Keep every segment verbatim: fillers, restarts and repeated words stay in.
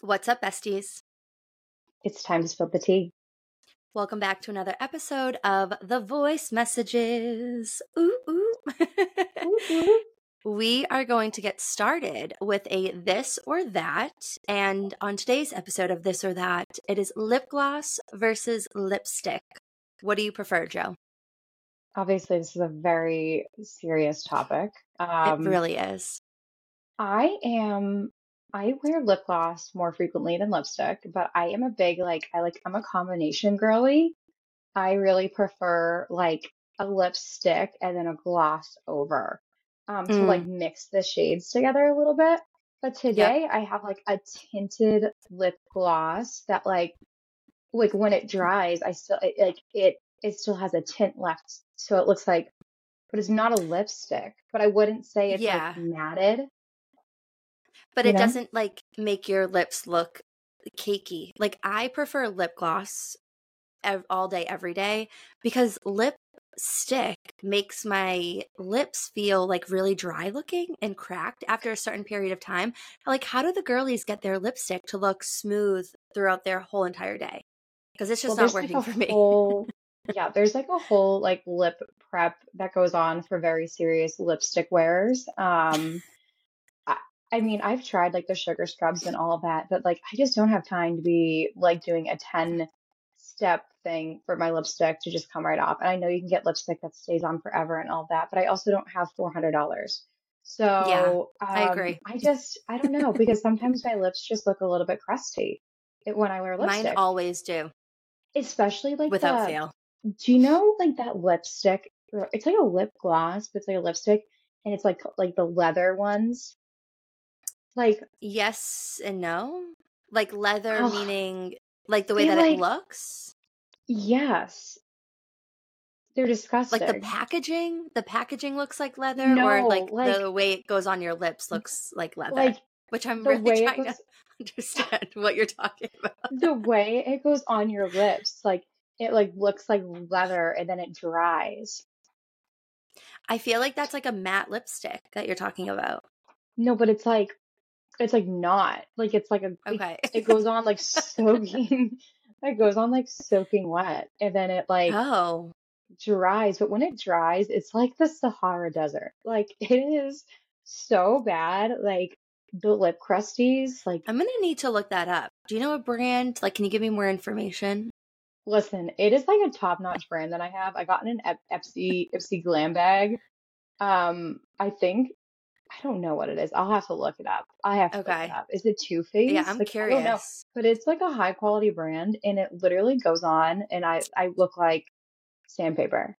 What's up, besties? It's time to spill the tea. Welcome back to another episode of The Voice Messages. Ooh, ooh. Ooh, ooh. We are going to get started with a this or that. And on today's episode of this or that, it is lip gloss versus lipstick. What do you prefer, Joe? Obviously, this is a very serious topic. Um, it really is. I am, I wear lip gloss more frequently than lipstick, but I am a big, like, I like, I'm a combination girly. I really prefer like a lipstick and then a gloss over. Um, to mm. like mix the shades together a little bit. But today yep. I have like a tinted lip gloss that like, like when it dries, I still it, like it, it still has a tint left. So it looks like, but it's not a lipstick, but I wouldn't say it's yeah. like matted. But it know? doesn't like make your lips look cakey. Like I prefer lip gloss ev- all day, every day because lip stick makes my lips feel like really dry looking and cracked after a certain period of time. Like, how do the girlies get their lipstick to look smooth throughout their whole entire day? Because it's just well, not working like for me. Whole, yeah, there's like a whole like lip prep that goes on for very serious lipstick wearers. Um, I, I mean, I've tried like the sugar scrubs and all of that, but like I just don't have time to be like doing a ten step thing for my lipstick to just come right off. And I know you can get lipstick that stays on forever and all that, but I also don't have four hundred dollars. So yeah, um, I agree. I just, I don't know, because sometimes my lips just look a little bit crusty when I wear lipstick. Mine always do. Especially like without the, fail. Do you know like that lipstick? It's like a lip gloss, but it's like a lipstick and it's like, like the leather ones. Like, yes and no. Like leather oh. meaning like the way that like, it looks? Yes. They're disgusting. Like the packaging? The packaging looks like leather? No, or like, like the way it goes on your lips looks like leather? Like, which I'm really trying looks, to understand what you're talking about. The way it goes on your lips. Like it like looks like leather and then it dries. I feel like that's like a matte lipstick that you're talking about. No, but it's like It's like not like it's like a okay. it, it goes on like soaking. It goes on like soaking wet, and then it like oh dries. But when it dries, it's like the Sahara Desert. Like it is so bad. Like the lip crusties. Like I'm gonna need to look that up. Do you know a brand? Like, can you give me more information? Listen, it is like a top notch brand that I have. I got in an Ipsy Ipsy glam bag. Um, I think. I don't know what it is. I'll have to look it up. I have to okay. look it up. Is it Too Faced? Yeah, I'm like, curious. I don't know. But it's like a high quality brand and it literally goes on and I, I look like sandpaper.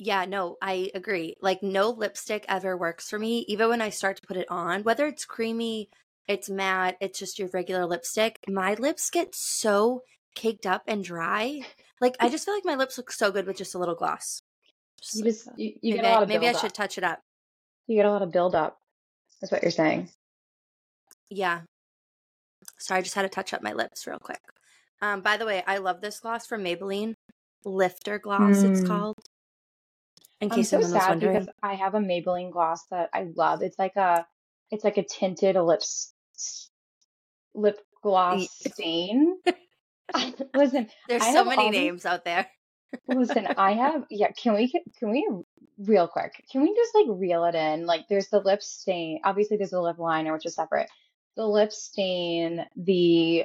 Yeah, no, I agree. Like no lipstick ever works for me. Even when I start to put it on, whether it's creamy, it's matte, it's just your regular lipstick, my lips get so caked up and dry. Like I just feel like my lips look so good with just a little gloss. Just you just, you, you maybe, get a lot of maybe I should up. touch it up. You get a lot of buildup. That's what you're saying. Yeah. Sorry, I just had to touch up my lips real quick. Um, by the way, I love this gloss from Maybelline. Lifter Gloss, mm. it's called. In case I'm so sad because I have a Maybelline gloss that I love. It's like a, it's like a tinted lip, lip gloss stain. Listen, there's I so many names these- out there. Listen, I have, yeah, can we, can we, real quick, can we just like reel it in? Like there's the lip stain, obviously there's the lip liner, which is separate, the lip stain, the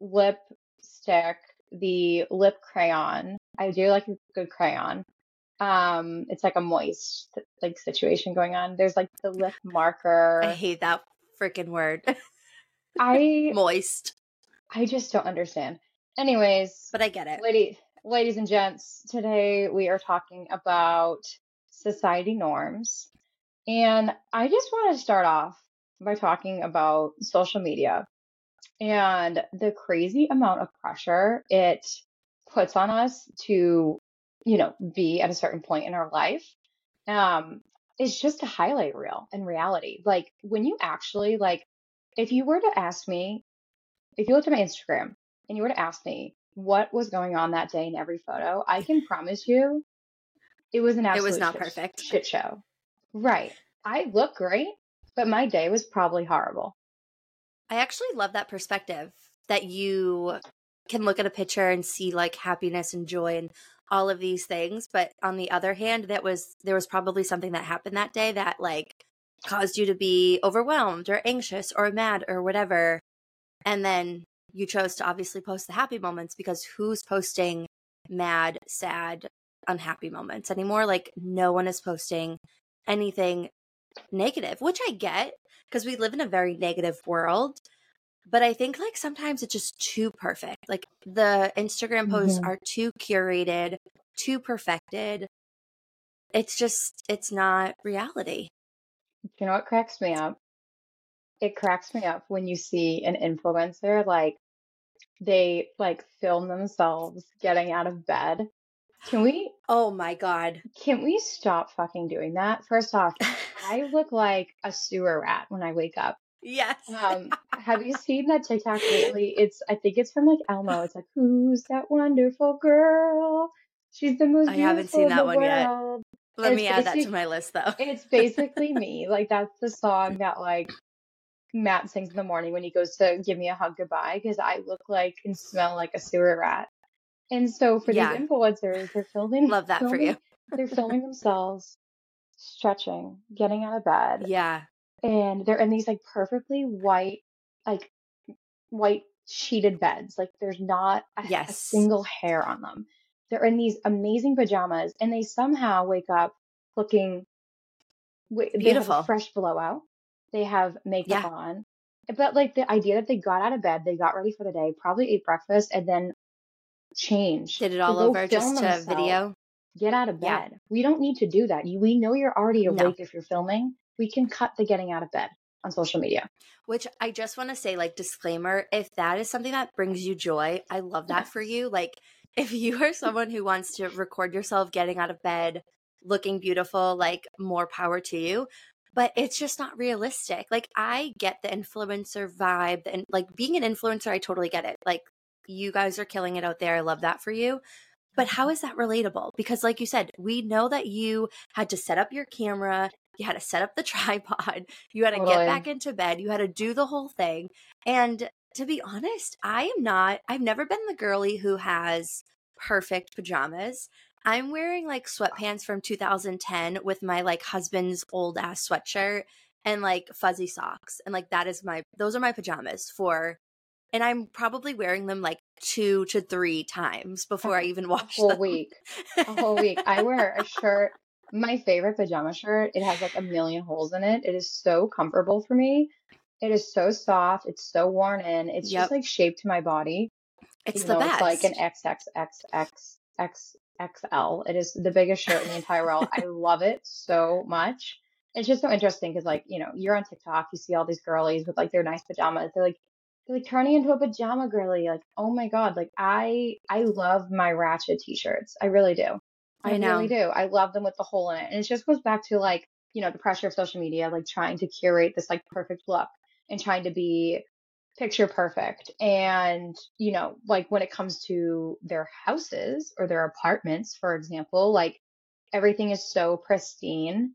lipstick, the lip crayon. I do like a good crayon. Um, It's like a moist like situation going on. There's like the lip marker. I hate that freaking word. I, moist. I just don't understand. Anyways. But I get it. Lady. Ladies and gents, today we are talking about society norms. And I just want to start off by talking about social media and the crazy amount of pressure it puts on us to, you know, be at a certain point in our life. Um, it's just a highlight reel in reality. Like when you actually like, if you were to ask me, if you looked at my Instagram and you were to ask me, what was going on that day in every photo? I can promise you it was an absolute it was not shit, perfect. shit show. Right. I look great, but my day was probably horrible. I actually love that perspective that you can look at a picture and see like happiness and joy and all of these things. But on the other hand, that was there was probably something that happened that day that like caused you to be overwhelmed or anxious or mad or whatever. And then you chose to obviously post the happy moments, because who's posting mad, sad, unhappy moments anymore? Like no one is posting anything negative, which I get because we live in a very negative world. But I think like sometimes it's just too perfect. Like the Instagram posts mm-hmm. are too curated, too perfected. It's just, it's not reality. You know what cracks me up? It cracks me up when you see an influencer, like they like film themselves getting out of bed. Can we? Oh my God. Can we stop fucking doing that? First off, I look like a sewer rat when I wake up. Yes. um, have you seen that TikTok lately? It's, I think it's from like Elmo. It's like, who's that wonderful girl? She's the most I beautiful haven't seen that one world. Yet. Let it's, me add that to my list though. It's basically me. Like that's the song that like Matt sings in the morning when he goes to give me a hug goodbye, because I look like and smell like a sewer rat. And so for yeah. these influencers, they're filming. Love that filming, for you. They're filming themselves stretching, getting out of bed. Yeah. And they're in these like perfectly white, like white sheeted beds. Like there's not a, yes. a single hair on them. They're in these amazing pajamas, and they somehow wake up looking beautiful. They have a fresh blowout. They have makeup yeah. on. But like the idea that they got out of bed, they got ready for the day, probably ate breakfast, and then changed. Did it all over just to video? Get out of bed. Yeah. We don't need to do that. You, we know you're already awake no. if you're filming. We can cut the getting out of bed on social media. Which I just want to say, like, disclaimer, if that is something that brings you joy, I love that for you. Like, if you are someone who wants to record yourself getting out of bed, looking beautiful, like, more power to you. But it's just not realistic. Like, I get the influencer vibe. And, like, being an influencer, I totally get it. Like, you guys are killing it out there. I love that for you. But how is that relatable? Because, like you said, we know that you had to set up your camera. You had to set up the tripod. You had to totally. Get back into bed. You had to do the whole thing. And to be honest, I am not, I've never been the girly who has perfect pajamas. I'm wearing like sweatpants from two thousand ten with my like husband's old ass sweatshirt and like fuzzy socks. And like that is my, those are my pajamas for, and I'm probably wearing them like two to three times before I even wash them. A whole week. A whole week. I wear a shirt. My favorite pajama shirt. It has like a million holes in it. It is so comfortable for me. It is so soft. It's so worn in. It's yep. just like shaped to my body. It's you the know, best. It's like an triple X L. It is the biggest shirt in the entire world. I love it so much. It's just so interesting because like, you know, you're on TikTok, you see all these girlies with like their nice pajamas. They're like, they're like turning into a pajama girly. Like, oh my God. Like I, I love my ratchet t-shirts. I really do. I, I know. really do. I love them with the hole in it. And it just goes back to like, you know, the pressure of social media, like trying to curate this like perfect look and trying to be picture perfect. And, you know, like when it comes to their houses or their apartments, for example, like everything is so pristine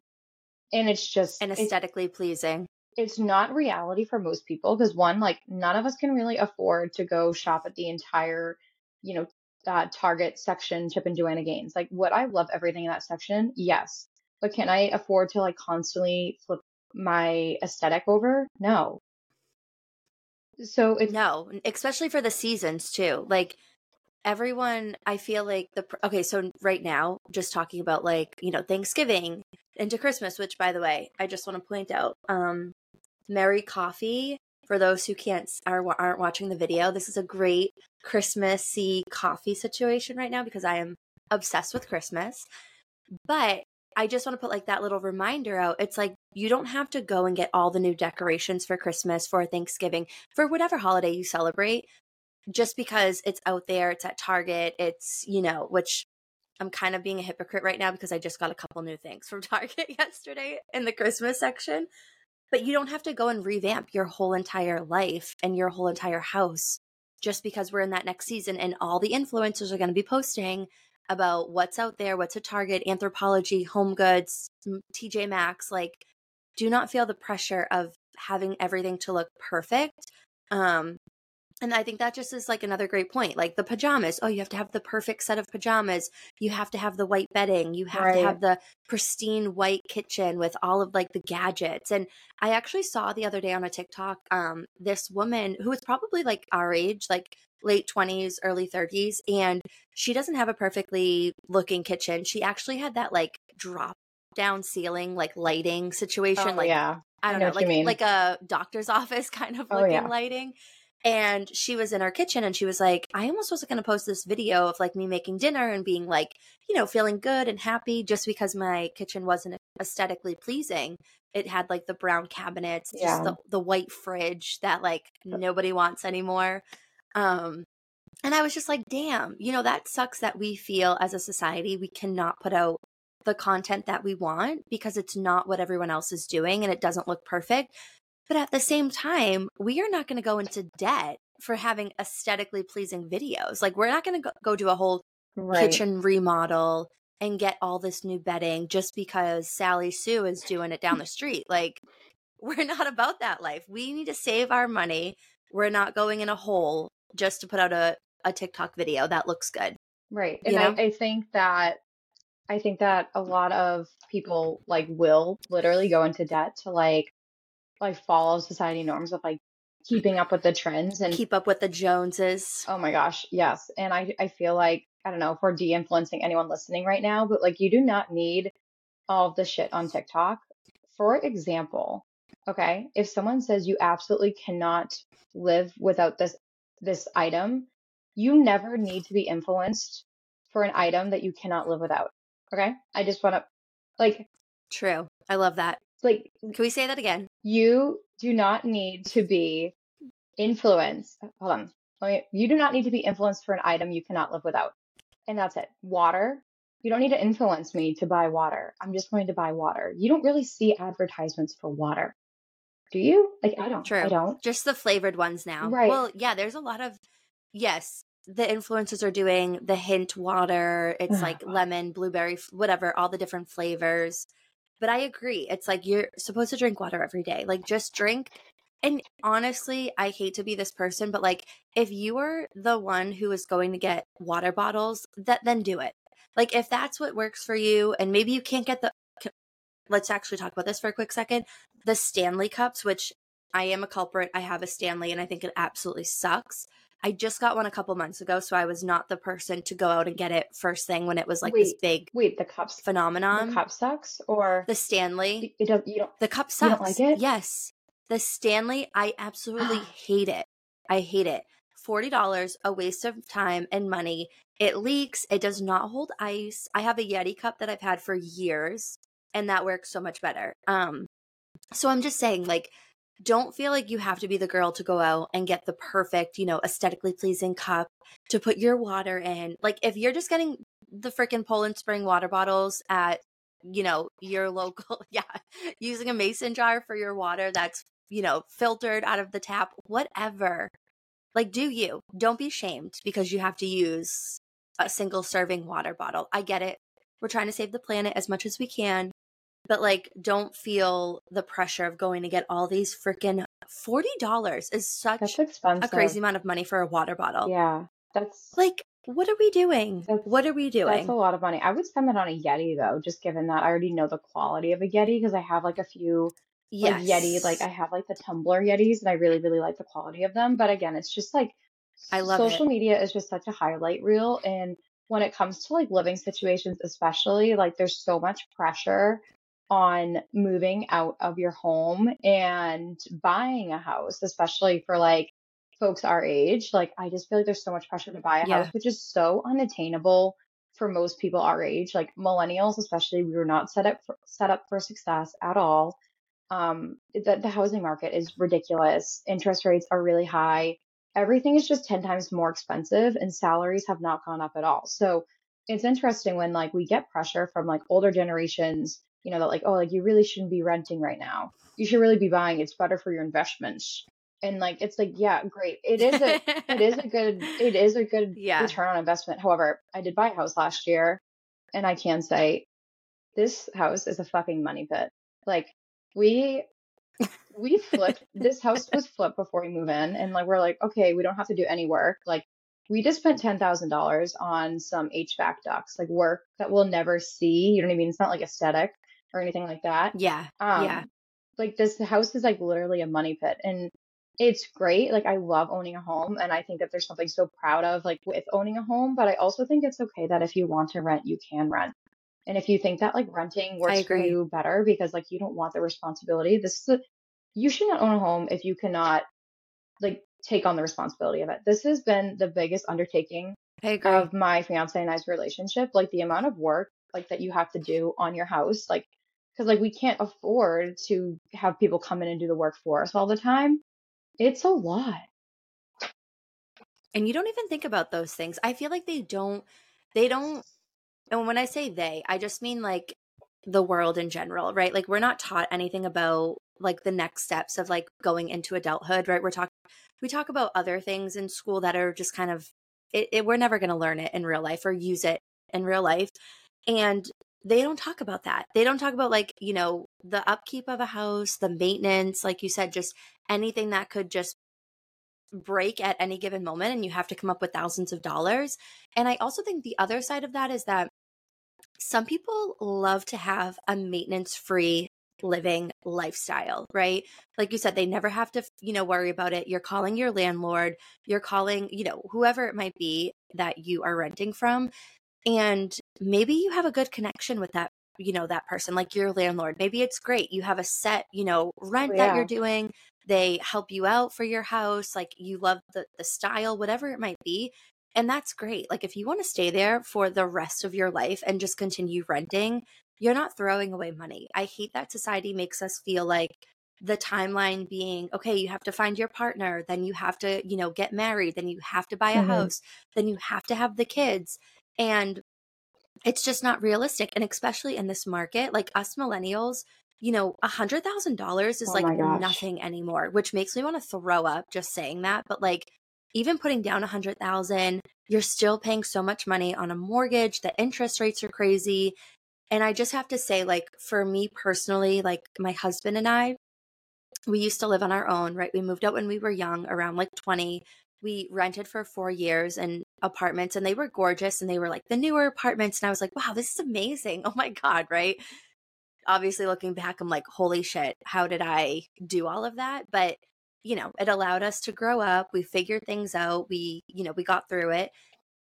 and it's just and aesthetically it's, pleasing. It's not reality for most people because one, like none of us can really afford to go shop at the entire, you know, Uh, Target section, Chip and Joanna Gaines. Like, would I love everything in that section? Yes. But can I afford to like constantly flip my aesthetic over? No. So it's no, especially for the seasons too. Like everyone, I feel like the, okay, so right now just talking about like, you know, Thanksgiving into Christmas, which by the way, I just want to point out, um, Merry Coffee. For those who can't are, aren't watching the video, this is a great Christmassy coffee situation right now because I am obsessed with Christmas. But I just want to put like that little reminder out. It's like you don't have to go and get all the new decorations for Christmas, for Thanksgiving, for whatever holiday you celebrate, just because it's out there, it's at Target, it's, you know, which I'm kind of being a hypocrite right now because I just got a couple new things from Target yesterday in the Christmas section. But you don't have to go and revamp your whole entire life and your whole entire house just because we're in that next season and all the influencers are going to be posting about what's out there, what's at Target, Anthropologie, Home Goods, T J Maxx. Like, do not feel the pressure of having everything to look perfect. Um, and I think that just is like another great point. Like the pajamas. Oh, you have to have the perfect set of pajamas. You have to have the white bedding. You have right. to have the pristine white kitchen with all of like the gadgets. And I actually saw the other day on a TikTok, um, this woman who was probably like our age, like late twenties, early thirties. And she doesn't have a perfectly looking kitchen. She actually had that like drop down ceiling, like lighting situation. Oh, like, yeah. I don't I know, know like, mean. like a doctor's office kind of oh, looking yeah. lighting. And she was in our kitchen and she was like, I almost wasn't going to post this video of like me making dinner and being like, you know, feeling good and happy just because my kitchen wasn't aesthetically pleasing. It had like the brown cabinets, yeah. just the, the white fridge that like nobody wants anymore. Um, and I was just like, damn, you know, that sucks that we feel as a society, we cannot put out the content that we want because it's not what everyone else is doing and it doesn't look perfect. But at the same time, we are not going to go into debt for having aesthetically pleasing videos. Like, we're not going to go do a whole right. kitchen remodel and get all this new bedding just because Sally Sue is doing it down the street. Like, we're not about that life. We need to save our money. We're not going in a hole just to put out a, a TikTok video that looks good. Right. And I, I think that I think that a lot of people like will literally go into debt to like like follow society norms of like keeping up with the trends and keep up with the Joneses. Oh my gosh. Yes. And I, I feel like, I don't know if we're de-influencing anyone listening right now, but like you do not need all of the shit on TikTok. For example, okay, if someone says you absolutely cannot live without this, this item, you never need to be influenced for an item that you cannot live without. Okay. I just want to like, true. I love that. Like, can we say that again? You do not need to be influenced. Hold on. Let me, you do not need to be influenced for an item you cannot live without. And that's it. Water. You don't need to influence me to buy water. I'm just going to buy water. You don't really see advertisements for water. Do you? Like, I don't. True. I don't. Just the flavored ones now. Right. Well, yeah, there's a lot of, yes, the influencers are doing the hint water. It's like lemon, blueberry, whatever, all the different flavors. But I agree. It's like you're supposed to drink water every day. Like, just drink. And honestly, I hate to be this person, but like if you are the one who is going to get water bottles, that then do it. Like, if that's what works for you, and maybe you can't get the – let's actually talk about this for a quick second. The Stanley cups, which I am a culprit. I have a Stanley, and I think it absolutely sucks. I just got one a couple months ago, so I was not the person to go out and get it first thing when it was like wait, this big wait, the cups, phenomenon. The cup sucks or? The Stanley. It does, you don't, the cup sucks. You don't like it? Yes. The Stanley, I absolutely hate it. I hate it. forty dollars, a waste of time and money. It leaks. It does not hold ice. I have a Yeti cup that I've had for years, and that works so much better. Um, so I'm just saying like, don't feel like you have to be the girl to go out and get the perfect, you know, aesthetically pleasing cup to put your water in. Like, if you're just getting the freaking Poland Spring water bottles at, you know, your local, yeah, using a mason jar for your water that's, you know, filtered out of the tap, whatever. Like, do you. Don't be shamed because you have to use a single serving water bottle. I get it. We're trying to save the planet as much as we can. But like, don't feel the pressure of going to get all these freaking forty dollars is such a crazy amount of money for a water bottle. Yeah. That's like, what are we doing? What are we doing? That's a lot of money. I would spend that on a Yeti though, just given that I already know the quality of a Yeti because I have like a few yes. like Yeti, like I have like the tumbler Yetis and I really, really like the quality of them. But again, it's just like, I love social it. media is just such a highlight reel. And when it comes to like living situations, especially like there's so much pressure on moving out of your home and buying a house, especially for like folks our age. Like, I just feel like there's so much pressure to buy a yeah. house, which is so unattainable for most people our age. Like millennials, especially, we were not set up for, set up for success at all. Um, the, the housing market is ridiculous. Interest rates are really high. Everything is just ten times more expensive and salaries have not gone up at all. So it's interesting when like we get pressure from like older generations, you know, that like, oh, like you really shouldn't be renting right now. You should really be buying. It's better for your investments. And like, it's like, yeah, great. It is a, it is a good, it is a good yeah. return on investment. However, I did buy a house last year and I can say this house is a fucking money pit. Like we, we flipped. This house was flipped before we move in. And like, we're like, okay, we don't have to do any work. Like, we just spent ten thousand dollars on some H V A C ducts, like work that we'll never see. You know what I mean? It's not like aesthetic or anything like that. Yeah. Um, yeah. Like, this house is like literally a money pit, and it's great. Like, I love owning a home, and I think that there's something so proud of like with owning a home, but I also think it's okay that if you want to rent, you can rent. And if you think that like renting works for you better because like you don't want the responsibility, this is a, you should not own a home if you cannot like take on the responsibility of it. This has been the biggest undertaking of my fiance and I's relationship. Like, the amount of work like that you have to do on your house, like, because like we can't afford to have people come in and do the work for us all the time. It's a lot. And you don't even think about those things. I feel like they don't, they don't. And when I say they, I just mean like the world in general, right? Like, we're not taught anything about like the next steps of like going into adulthood, right? We're talking, we talk about other things in school that are just kind of, it, it, we're never going to learn it in real life or use it in real life. And they don't talk about that. They don't talk about like, you know, the upkeep of a house, the maintenance, like you said, just anything that could just break at any given moment. And you have to come up with thousands of dollars. And I also think the other side of that is that some people love to have a maintenance-free living lifestyle, right? Like you said, they never have to, you know, worry about it. You're calling your landlord, you're calling, you know, whoever it might be that you are renting from. And maybe you have a good connection with that, you know, that person, like your landlord. Maybe it's great. You have a set, you know, rent yeah. that you're doing. They help you out for your house. Like, you love the, the style, whatever it might be. And that's great. Like, if you want to stay there for the rest of your life and just continue renting, you're not throwing away money. I hate that society makes us feel like the timeline being, okay, you have to find your partner, then you have to, you know, get married, then you have to buy a mm-hmm. house, then you have to have the kids. And it's just not realistic. And especially in this market, like us millennials, you know, one hundred thousand dollars is oh like nothing anymore, which makes me want to throw up just saying that. But like, even putting down one hundred thousand dollars, you're still paying so much money on a mortgage. The interest rates are crazy. And I just have to say, like, for me personally, like my husband and I, we used to live on our own, right? We moved out when we were young, around like twenty. We rented for four years in apartments, and they were gorgeous, and they were like the newer apartments. And I was like, wow, this is amazing. Oh my God, right? Obviously, looking back, I'm like, holy shit, how did I do all of that? But you know, it allowed us to grow up. We figured things out. We, you know, we got through it.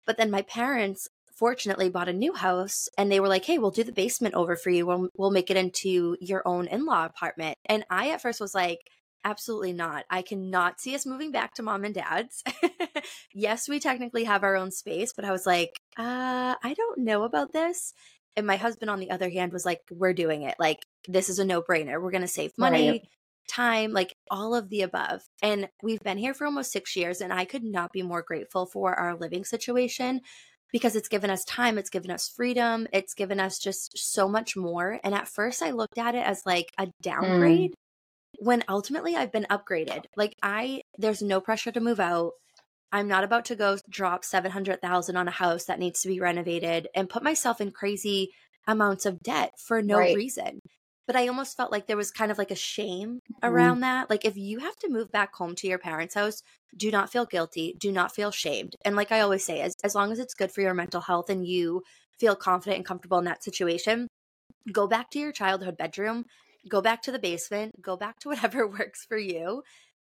But then my parents, fortunately, bought a new house, and they were like, hey, we'll do the basement over for you. We'll, we'll make it into your own in-law apartment. And I at first was like, absolutely not. I cannot see us moving back to mom and dad's. Yes, we technically have our own space, but I was like, uh, I don't know about this. And my husband, on the other hand, was like, we're doing it. Like, this is a no-brainer. We're going to save money. Right. Time, like all of the above. And we've been here for almost six years, and I could not be more grateful for our living situation, because it's given us time, it's given us freedom, it's given us just so much more. And at first I looked at it as like a downgrade mm. when ultimately I've been upgraded. Like, I, there's no pressure to move out. I'm not about to go drop seven hundred thousand dollars on a house that needs to be renovated and put myself in crazy amounts of debt for no right. reason. But I almost felt like there was kind of like a shame around mm-hmm. that. Like, if you have to move back home to your parents' house, do not feel guilty. Do not feel shamed. And like I always say, as, as long as it's good for your mental health and you feel confident and comfortable in that situation, go back to your childhood bedroom, go back to the basement, go back to whatever works for you.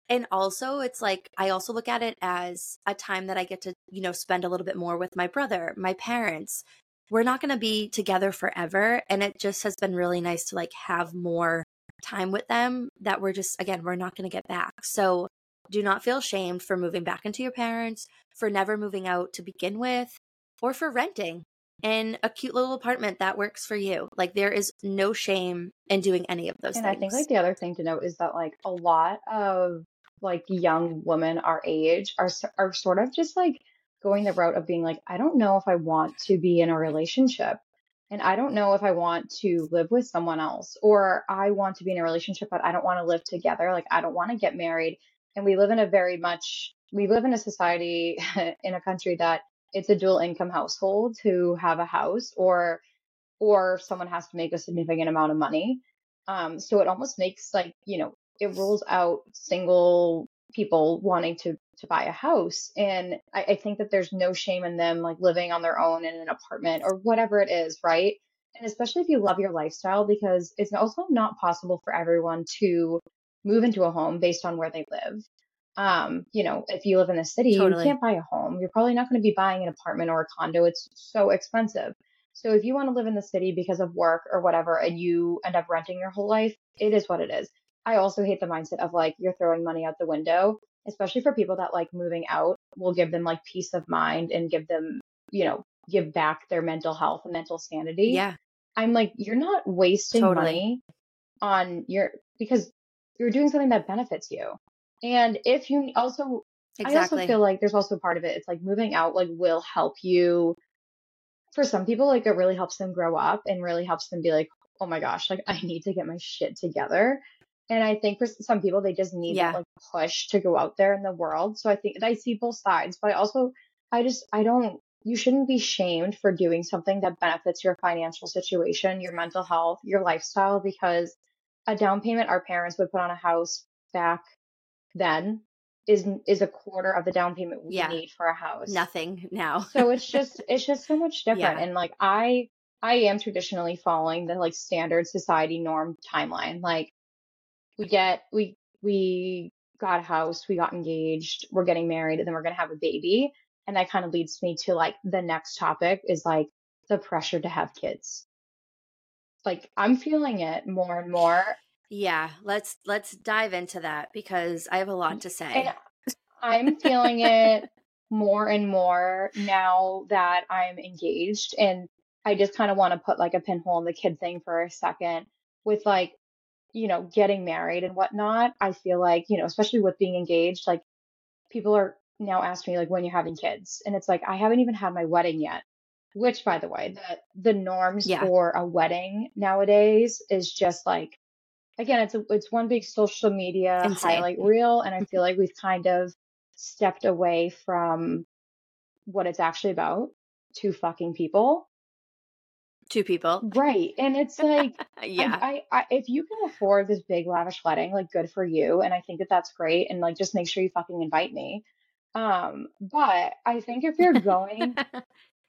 And also, it's like, I also look at it as a time that I get to, you know, spend a little bit more with my brother, my parents. We're not going to be together forever. And it just has been really nice to like have more time with them that we're just, again, we're not going to get back. So do not feel shamed for moving back into your parents, for never moving out to begin with, or for renting in a cute little apartment that works for you. Like, there is no shame in doing any of those and things. I think like the other thing to note is that like a lot of like young women our age are are sort of just like going the route of being like, I don't know if I want to be in a relationship, and I don't know if I want to live with someone else, or I want to be in a relationship, but I don't want to live together. Like, I don't want to get married. And we live in a very much, we live in a society in a country that it's a dual income household to have a house, or, or someone has to make a significant amount of money. Um, so it almost makes like, you know, it rules out single people wanting to, to buy a house. And I, I think that there's no shame in them like living on their own in an apartment or whatever it is, right? And especially if you love your lifestyle, because it's also not possible for everyone to move into a home based on where they live. Um, you know, if you live in a city, totally. You can't buy a home. You're probably not going to be buying an apartment or a condo. It's so expensive. So if you want to live in the city because of work or whatever, and you end up renting your whole life, it is what it is. I also hate the mindset of like, you're throwing money out the window, especially for people that like moving out will give them like peace of mind and give them, you know, give back their mental health and mental sanity. Yeah. I'm like, you're not wasting totally. money on your, because you're doing something that benefits you. And if you also, exactly. I also feel like there's also part of it. It's like moving out, like will help you. For some people, like it really helps them grow up and really helps them be like, oh my gosh, like I need to get my shit together. And I think for some people, they just need yeah. that like push to go out there in the world. So I think I see both sides, but I also, I just, I don't, you shouldn't be shamed for doing something that benefits your financial situation, your mental health, your lifestyle, because a down payment our parents would put on a house back then is is a quarter of the down payment we yeah. need for a house. Nothing now. So it's just it's just so much different. Yeah. And like I I am traditionally following the like standard society norm timeline. Like we get we we got a house, we got engaged, we're getting married, and then we're gonna have a baby. And that kind of leads me to like the next topic is like the pressure to have kids. Like I'm feeling it more and more. Yeah, let's let's dive into that because I have a lot to say. And I'm feeling it more and more now that I'm engaged, and I just kind of want to put like a pinhole in the kid thing for a second with like, you know, getting married and whatnot. I feel like, you know, especially with being engaged, like people are now asking me like when you're having kids, and it's like I haven't even had my wedding yet. Which, by the way, the the norms yeah. for a wedding nowadays is just like. Again, it's a, it's one big social media Insane. highlight reel, and I feel like we've kind of stepped away from what it's actually about. Two fucking people. Two people. Right. And it's like, yeah. I, I, I, if you can afford this big lavish wedding, like good for you. And I think that that's great. And like, just make sure you fucking invite me. Um, but I think if you're going,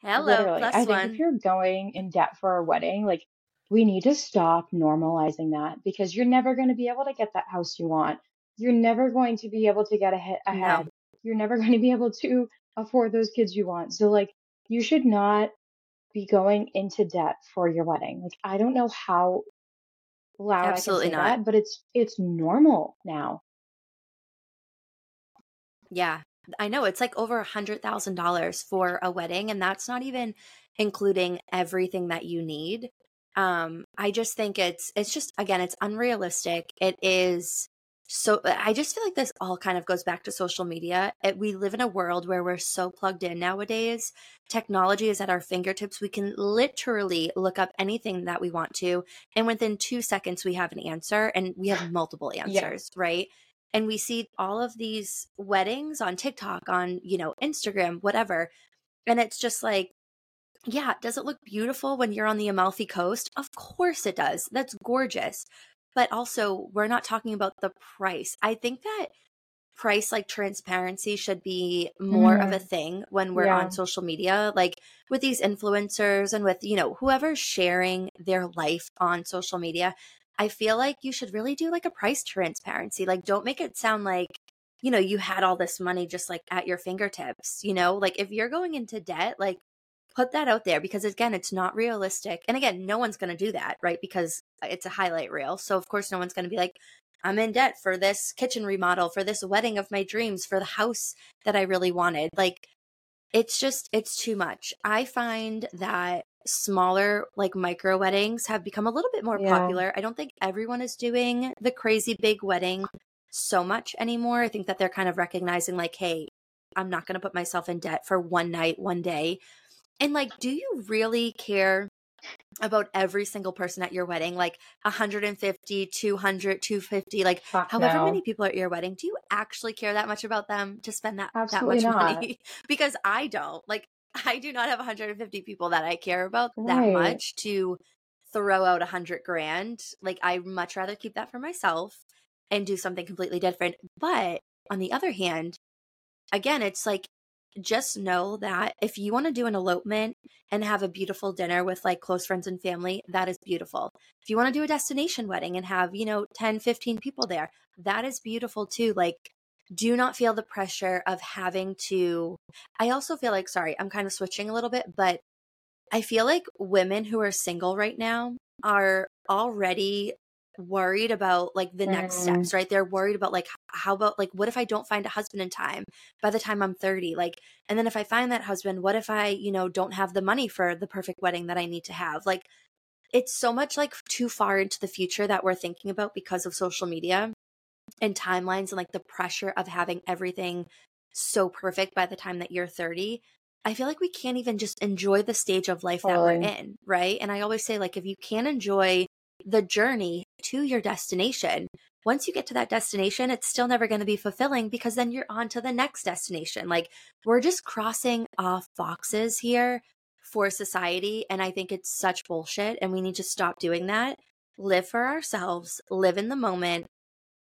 hello, plus I think one. if you're going in debt for a wedding, like, we need to stop normalizing that because you're never going to be able to get that house you want. You're never going to be able to get ahead. No. You're never going to be able to afford those kids you want. So like you should not be going into debt for your wedding. Like I don't know how loud Absolutely I can say not. that, but it's it's normal now. Yeah, I know. It's like over one hundred thousand dollars for a wedding, and that's not even including everything that you need. Um, I just think it's, it's just, again, it's unrealistic. It is so, I just feel like this all kind of goes back to social media. It, we live in a world where we're so plugged in nowadays. Technology is at our fingertips. We can literally look up anything that we want to. And within two seconds, we have an answer, and we have multiple answers, yeah. right? And we see all of these weddings on TikTok, on, you know, Instagram, whatever. And it's just like, yeah, does it look beautiful when you're on the Amalfi Coast? Of course it does. That's gorgeous. But also, we're not talking about the price. I think that price, like transparency, should be more mm. of a thing when we're yeah. on social media, like with these influencers and with, you know, whoever's sharing their life on social media. I feel like you should really do like a price transparency. Like, don't make it sound like, you know, you had all this money just like at your fingertips, you know, like if you're going into debt, like, put that out there because, again, it's not realistic. And again, no one's going to do that, right? Because it's a highlight reel. So, of course, no one's going to be like, I'm in debt for this kitchen remodel, for this wedding of my dreams, for the house that I really wanted. Like, it's just, it's too much. I find that smaller, like micro weddings have become a little bit more yeah. popular. I don't think everyone is doing the crazy big wedding so much anymore. I think that they're kind of recognizing like, hey, I'm not going to put myself in debt for one night, one day. And like, do you really care about every single person at your wedding? Like one hundred fifty, two hundred, two hundred fifty, like Fuck however no. many people are at your wedding, do you actually care that much about them to spend that, that much not. money? Because I don't. Like, I do not have one hundred fifty people that I care about right. that much to throw out a hundred grand. Like, I much rather keep that for myself and do something completely different. But on the other hand, again, it's like, just know that if you want to do an elopement and have a beautiful dinner with like close friends and family, that is beautiful. If you want to do a destination wedding and have, you know, ten, fifteen people there, that is beautiful too. Like, do not feel the pressure of having to, I also feel like, sorry, I'm kind of switching a little bit, but I feel like women who are single right now are already worried about like the next mm. steps, right? They're worried about like, how about like, what if I don't find a husband in time by the time I'm thirty? Like, and then if I find that husband, what if I, you know, don't have the money for the perfect wedding that I need to have? Like, it's so much like too far into the future that we're thinking about because of social media and timelines and like the pressure of having everything so perfect by the time that you're thirty. I feel like we can't even just enjoy the stage of life that we're in, right? And I always say, like, if you can enjoy the journey to your destination, once you get to that destination, it's still never going to be fulfilling because then you're on to the next destination. Like, we're just crossing off boxes here for society. And I think it's such bullshit. And we need to stop doing that. Live for ourselves, live in the moment,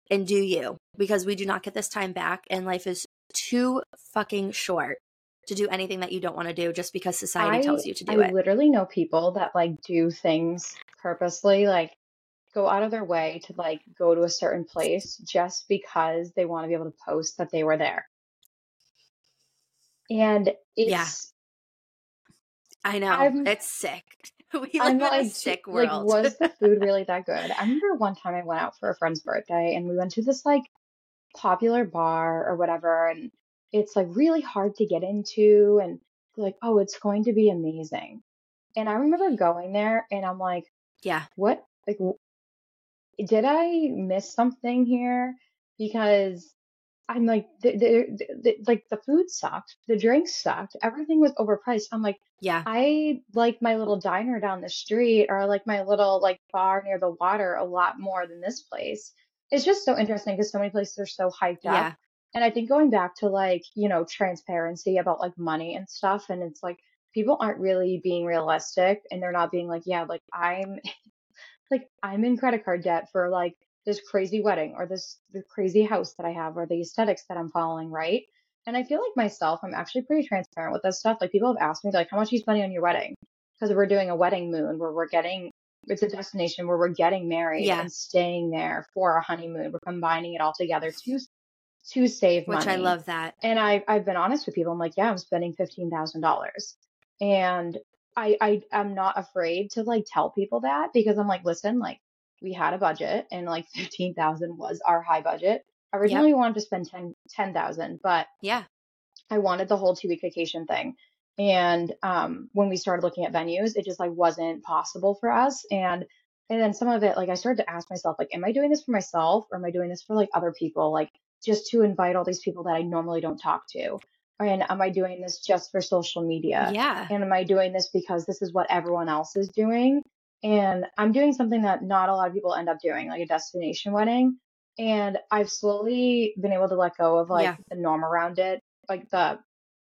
and do you, because we do not get this time back. And life is too fucking short to do anything that you don't want to do just because society I, tells you to do I it. I literally know people that like do things purposely, like go out of their way to like go to a certain place just because they want to be able to post that they were there. And it's, yeah, I know I'm, it's sick. We live I'm in like, a sick world. Like, was the food really that good? I remember one time I went out for a friend's birthday and we went to this like popular bar or whatever, and it's like really hard to get into, and like, oh, it's going to be amazing. And I remember going there and I'm like, yeah, what? Like, did I miss something here? Because I'm like, the, the, the, like the food sucked, the drinks sucked, everything was overpriced. I'm like, yeah, I like my little diner down the street, or like my little like bar near the water a lot more than this place. It's just so interesting because so many places are so hyped yeah. up. And I think going back to like, you know, transparency about like money and stuff. And it's like, people aren't really being realistic, and they're not being like, yeah, like I'm like, I'm in credit card debt for like this crazy wedding or this the crazy house that I have or the aesthetics that I'm following. Right. And I feel like myself, I'm actually pretty transparent with this stuff. Like, people have asked me like, how much you spending on your wedding? Because we're doing a wedding moon where we're getting, it's a destination where we're getting married yeah. and staying there for our honeymoon. We're combining it all together to to save money. Which I love that. And I, I've been honest with people. I'm like, yeah, I'm spending fifteen thousand dollars. And I, I, I'm not afraid to like tell people that, because I'm like, listen, like we had a budget and like fifteen thousand was our high budget. Originally yep. we wanted to spend ten, ten thousand, but yeah, I wanted the whole two week vacation thing. And, um, when we started looking at venues, it just like wasn't possible for us. And, and then some of it, like I started to ask myself, like, am I doing this for myself or am I doing this for like other people? Like, just to invite all these people that I normally don't talk to. And am I doing this just for social media? Yeah. And am I doing this because this is what everyone else is doing? And I'm doing something that not a lot of people end up doing, like a destination wedding. And I've slowly been able to let go of like yeah. the norm around it, like the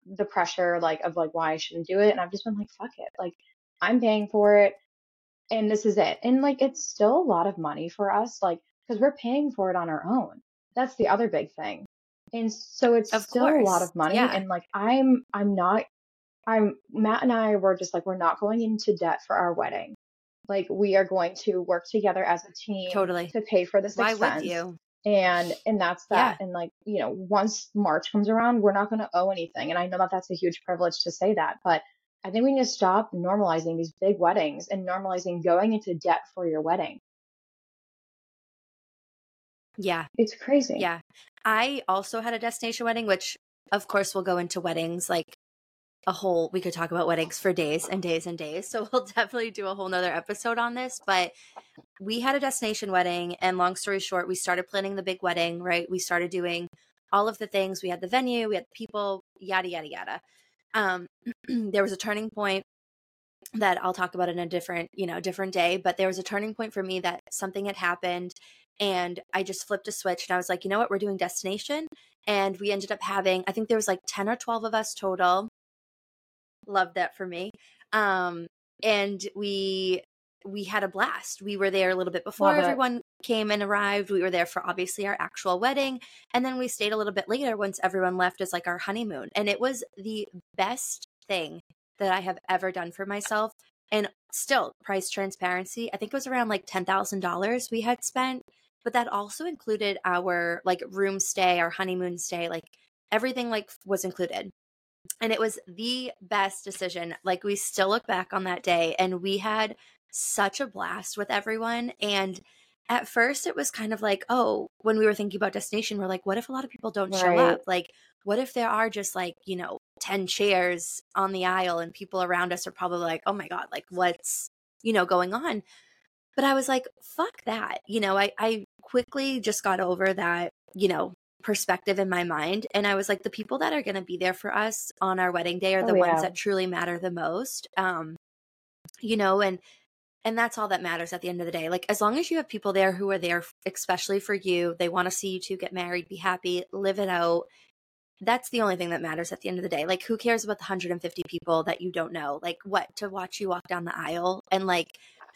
the pressure, like of like why I shouldn't do it. And I've just been like, fuck it. Like, I'm paying for it, and this is it. And like, it's still a lot of money for us, like, because we're paying for it on our own. That's the other big thing. And so it's of still course. a lot of money. Yeah. And like, I'm, I'm not, I'm, Matt and I were just like, we're not going into debt for our wedding. Like, we are going to work together as a team totally. to pay for this expense. Why would you? And, and that's that. Yeah. And like, you know, once March comes around, we're not going to owe anything. And I know that that's a huge privilege to say that, but I think we need to stop normalizing these big weddings and normalizing going into debt for your wedding. Yeah. It's crazy. Yeah. I also had a destination wedding, which of course we'll go into weddings like a whole, we could talk about weddings for days and days and days. So we'll definitely do a whole nother episode on this, but we had a destination wedding, and long story short, we started planning the big wedding, right? We started doing all of the things. We had the venue, we had the people, yada, yada, yada. Um, there was a turning point that I'll talk about in a different, you know, different day, but there was a turning point for me that something had happened. And I just flipped a switch and I was like, you know what, we're doing destination. And we ended up having, I think there was like ten or twelve of us total. Loved that for me. Um, and we, we had a blast. We were there a little bit before everyone came and arrived. We were there for obviously our actual wedding. And then we stayed a little bit later once everyone left as like our honeymoon. And it was the best thing that I have ever done for myself. And still, price transparency, I think it was around like ten thousand dollars we had spent. But that also included our like room stay, our honeymoon stay, like everything like was included. And it was the best decision. Like we still look back on that day and we had such a blast with everyone. And at first it was kind of like, oh, when we were thinking about destination, we're like, what if a lot of people don't right. show up? Like, what if there are just like, you know, ten chairs on the aisle and people around us are probably like, oh my God, like what's, you know, going on? But I was like, fuck that. You know, I, I quickly just got over that, you know, perspective in my mind. And I was like, the people that are going to be there for us on our wedding day are the oh, yeah. ones that truly matter the most. Um, you know, and, and that's all that matters at the end of the day. Like, as long as you have people there who are there, especially for you, they want to see you two get married, be happy, live it out. That's the only thing that matters at the end of the day. Like, who cares about the one hundred fifty people that you don't know? Like, what, to watch you walk down the aisle and like,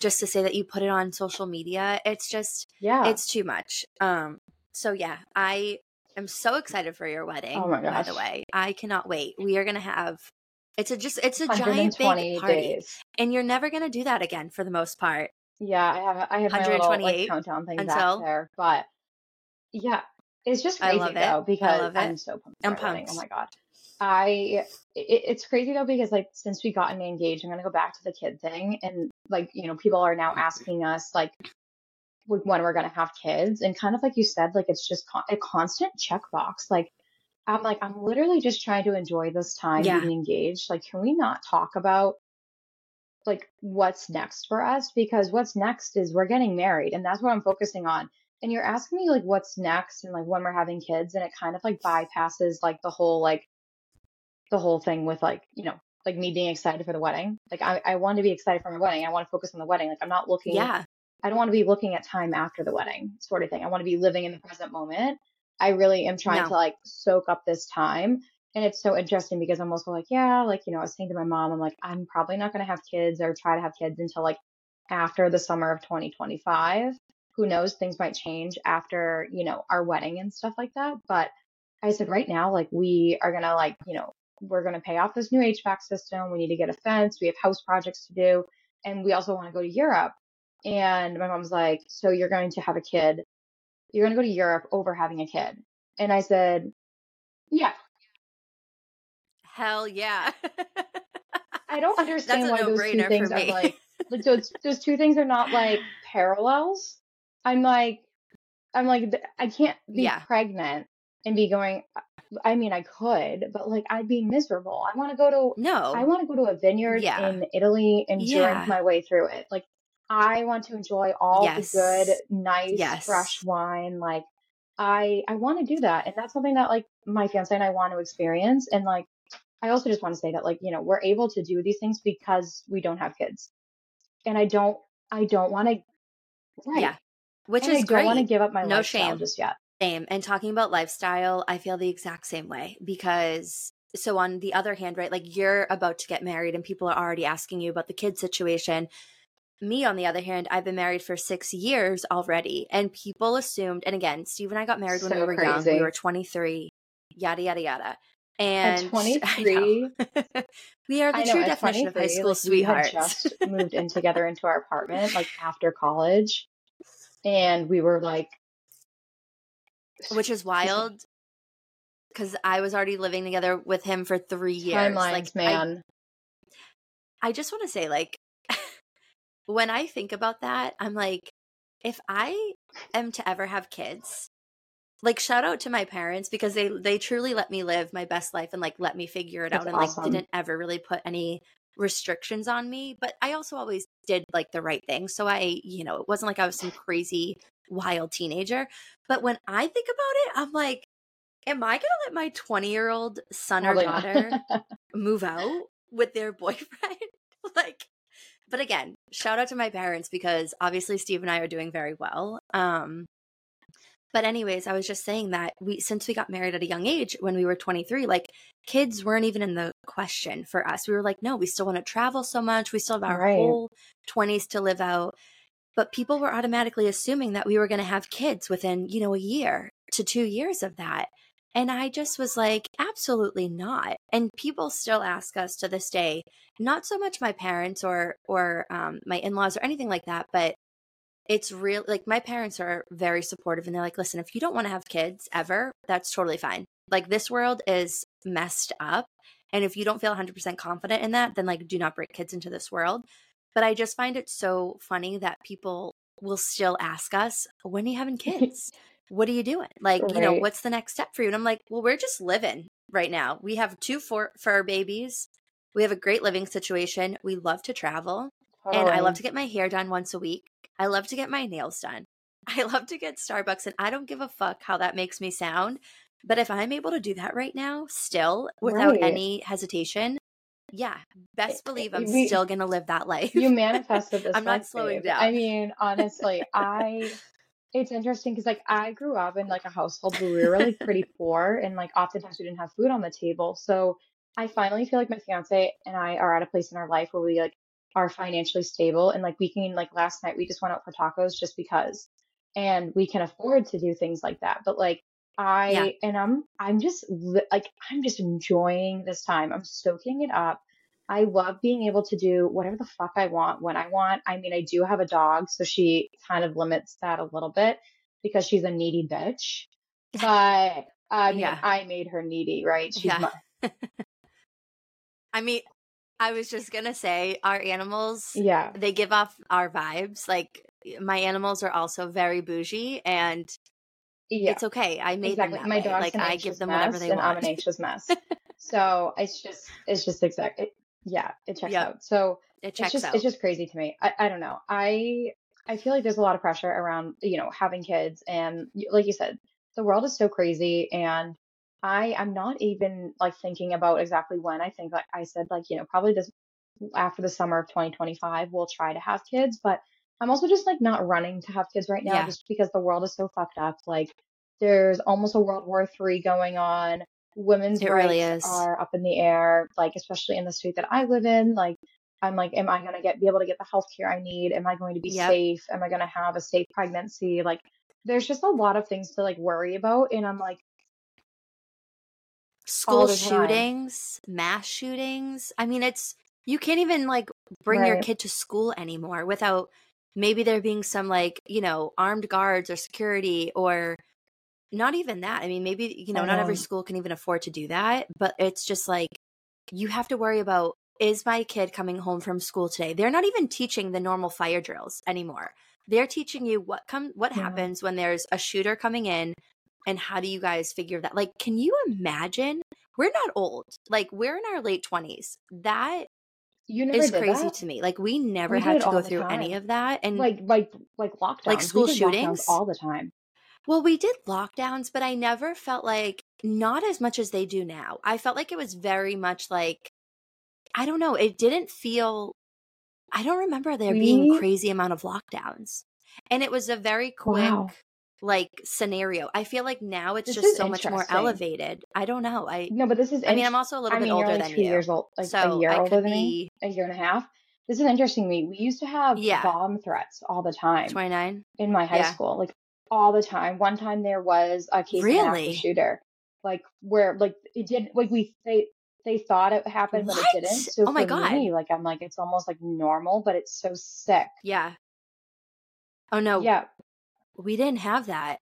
just to say that you put it on social media, it's just, yeah, it's too much. Um, so yeah, I am so excited for your wedding. Oh my gosh. By the way, I cannot wait. We are going to have, it's a just, it's a giant big party days. And you're never going to do that again for the most part. Yeah. I have, I have my little like, countdown thing back there, but yeah, it's just crazy I love it. though, because I'm so pumped. I'm pumped. Oh my God. I, it, it's crazy though, because like, since we gotten engaged, I'm going to go back to the kid thing and like, you know, people are now asking us like when we're going to have kids and kind of like you said, like, it's just con- a constant checkbox. Like, I'm like, I'm literally just trying to enjoy this time yeah. being engaged. Like, can we not talk about like what's next for us? Because what's next is we're getting married and that's what I'm focusing on. And you're asking me like, what's next and like when we're having kids. And it kind of like bypasses like the whole, like, the whole thing with like, you know, like me being excited for the wedding. Like I, I want to be excited for my wedding. I want to focus on the wedding. Like I'm not looking, yeah. I don't want to be looking at time after the wedding sort of thing. I want to be living in the present moment. I really am trying no. to like soak up this time. And it's so interesting because I'm also like, yeah, like, you know, I was saying to my mom, I'm like, I'm probably not going to have kids or try to have kids until like after the summer of twenty twenty-five, who knows, things might change after, you know, our wedding and stuff like that. But I said, right now, like we are going to like, you know, we're going to pay off this new H V A C system. We need to get a fence. We have house projects to do. And we also want to go to Europe. And my mom's like, so you're going to have a kid. You're going to go to Europe over having a kid. And I said, yeah. Hell yeah. I don't understand why those two things are like, like those, those two things are not like parallels. I'm like, I'm like, I can't be yeah. pregnant and be going, I mean, I could, but like, I'd be miserable. I want to go to, no, I want to go to a vineyard yeah. in Italy and yeah. drink my way through it. Like, I want to enjoy all yes. the good, nice, yes. fresh wine. Like I, I want to do that. And that's something that like my fiance and I want to experience. And like, I also just want to say that like, you know, we're able to do these things because we don't have kids and I don't, I don't want to, right. yeah, which and is I great. I don't want to give up my no lifestyle shame. just yet. Same. And talking about lifestyle, I feel the exact same way because so on the other hand, right, like you're about to get married and people are already asking you about the kid situation. Me, on the other hand, I've been married for six years already and people assumed, and again, Steve and I got married so when we were crazy. young, we were twenty-three, yada, yada, yada. And twenty-three, we are the know, true definition of high school like, sweethearts. We had just moved in together into our apartment, like after college. And we were like, which is wild because I was already living together with him for three years. Timelines, like, man. I, I just want to say, like, when I think about that, I'm like, if I am to ever have kids, like, shout out to my parents because they, they truly let me live my best life and, like, let me figure it That's out and, awesome. like, didn't ever really put any restrictions on me. But I also always did, like, the right thing. So I, you know, it wasn't like I was some crazy wild teenager. But when I think about it, I'm like, am I going to let my twenty-year-old son or daughter move out with their boyfriend? Like, but again, shout out to my parents because obviously Steve and I are doing very well. Um, but anyways, I was just saying that we, since we got married at a young age when we were twenty-three, like kids weren't even in the question for us. We were like, no, we still want to travel so much. We still have our right. whole twenties to live out. But people were automatically assuming that we were going to have kids within, you know, a year to two years of that. And I just was like, absolutely not. And people still ask us to this day, not so much my parents or or um, my in-laws or anything like that, but it's real. Like, my parents are very supportive, and they're like, listen, if you don't want to have kids ever, that's totally fine. Like, this world is messed up. And if you don't feel one hundred percent confident in that, then like, do not bring kids into this world. But I just find it so funny that people will still ask us, when are you having kids? What are you doing? Like, right. you know, what's the next step for you? And I'm like, well, we're just living right now. We have two for, for our babies. We have a great living situation. We love to travel. Oh. And I love to get my hair done once a week. I love to get my nails done. I love to get Starbucks. And I don't give a fuck how that makes me sound. But if I'm able to do that right now, still, without right. any hesitation, yeah, best believe I'm we, still going to live that life. You manifested this. I'm not slowing babe. down. I mean, honestly, I... It's interesting because, like, I grew up in, like, a household where we were, like, pretty poor, and, like, oftentimes we didn't have food on the table. So I finally feel like my fiance and I are at a place in our life where we, like, are financially stable. And, like, we can, like, last night we just went out for tacos just because. And we can afford to do things like that. But, like, I yeah. – and I'm I'm just, like, I'm just enjoying this time. I'm soaking it up. I love being able to do whatever the fuck I want, when I want. I mean, I do have a dog, so she kind of limits that a little bit because she's a needy bitch. But I mean, yeah. I made her needy, right? She's yeah. my- I mean, I was just going to say, our animals, yeah. they give off our vibes. Like, my animals are also very bougie, and yeah. it's okay. I made exactly. them that my way. Like, I give them whatever they want. I'm an anxious mess. So it's just, it's just exact. It, Yeah, it checks yep. out. So it checks it's just, out. It's just crazy to me. I, I don't know. I I feel like there's a lot of pressure around, you know, having kids. And like you said, the world is so crazy. And I am not even like thinking about exactly when. I think, like I said, like, you know, probably this after the summer of twenty twenty-five, we'll try to have kids. But I'm also just like not running to have kids right now yeah. just because the world is so fucked up. Like, there's almost a World War Three going on. Women's it rights really is. Are up in the air, like, especially in the state that I live in. Like, I'm like, am I going to get be able to get the healthcare I need? Am I going to be yep. safe? Am I going to have a safe pregnancy? Like, there's just a lot of things to like worry about. And I'm like, school shootings, mass shootings. I mean, it's, you can't even like bring right. your kid to school anymore without maybe there being some like, you know, armed guards or security or not even that. I mean, maybe, you know, not every school can even afford to do that, but it's just like, you have to worry about, is my kid coming home from school today? They're not even teaching the normal fire drills anymore. They're teaching you what come, what yeah. happens when there's a shooter coming in, and how do you guys figure that? Like, can you imagine? We're not old. Like, we're in our late twenties. That you never is crazy that. To me. Like, we never we had to go through time. Any of that. And like, like, like lockdowns, like school shootings all the time. Well, we did lockdowns, but I never felt like, not as much as they do now. I felt like it was very much like, I don't know. It didn't feel, I don't remember there really? Being crazy amount of lockdowns. And it was a very quick, wow. like, scenario. I feel like now it's this just so much more elevated. I don't know. I No, but this is, I int- mean, I'm also a little I bit mean, older you're like than two you. Years old, like so a year I older than be, me, a year and a half. This is interesting to me. We used to have yeah. bomb threats all the time. twenty-nine In my high yeah. school. Like, all the time. One time there was a case really? Of an active shooter, like where like it didn't like we they they thought it happened, what? But it didn't. So oh my god! Me, like I'm like it's almost like normal, but it's so sick. Yeah. Oh no. Yeah. We didn't have that.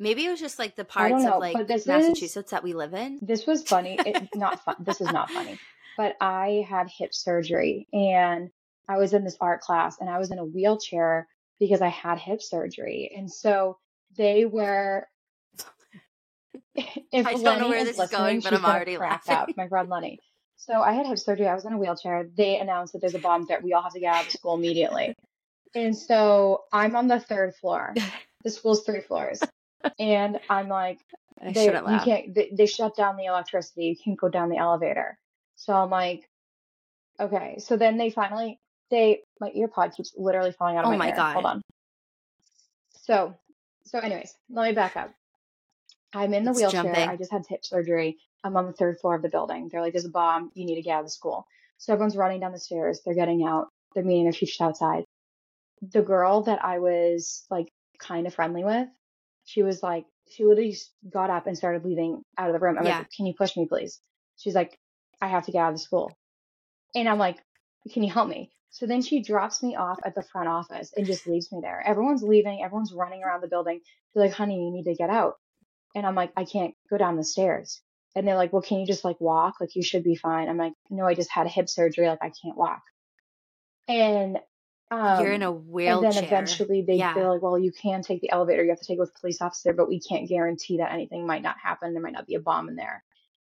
Maybe it was just like the parts know, of like Massachusetts is, that we live in. This was funny. It, not fun. This is not funny. But I had hip surgery, and I was in this art class, and I was in a wheelchair. Because I had hip surgery. And so they were, if I don't Lenny know where this is going, but I'm already laughing. Up, my friend Lenny. So I had hip surgery. I was in a wheelchair. They announced that there's a bomb threat. We all have to get out of school immediately. And so I'm on the third floor. The school's three floors. And I'm like, I they, shouldn't laugh. You can't, they, they shut down the electricity. You can't go down the elevator. So I'm like, okay. So then they finally... They, my ear pod keeps literally falling out of oh my ear. Oh my god. Hold on. So, so anyways, let me back up. I'm in the it's wheelchair. Jumping. I just had hip surgery. I'm on the third floor of the building. They're like, there's a bomb. You need to get out of the school. So everyone's running down the stairs. They're getting out. They're meeting their teachers outside. the girl that I was like kind of friendly with, she was like, she literally got up and started leaving out of the room. I'm yeah. like, can you push me, please? She's like, I have to get out of the school. And I'm like, can you help me? So then she drops me off at the front office and just leaves me there. Everyone's leaving. Everyone's running around the building. They're like, honey, you need to get out. And I'm like, I can't go down the stairs. And they're like, well, can you just like walk? Like, you should be fine. I'm like, no, I just had hip surgery. Like, I can't walk. And um, you're in a wheelchair. And then eventually they yeah. feel like, well, you can take the elevator. You have to take it with a police officer, but we can't guarantee that anything might not happen. There might not be a bomb in there.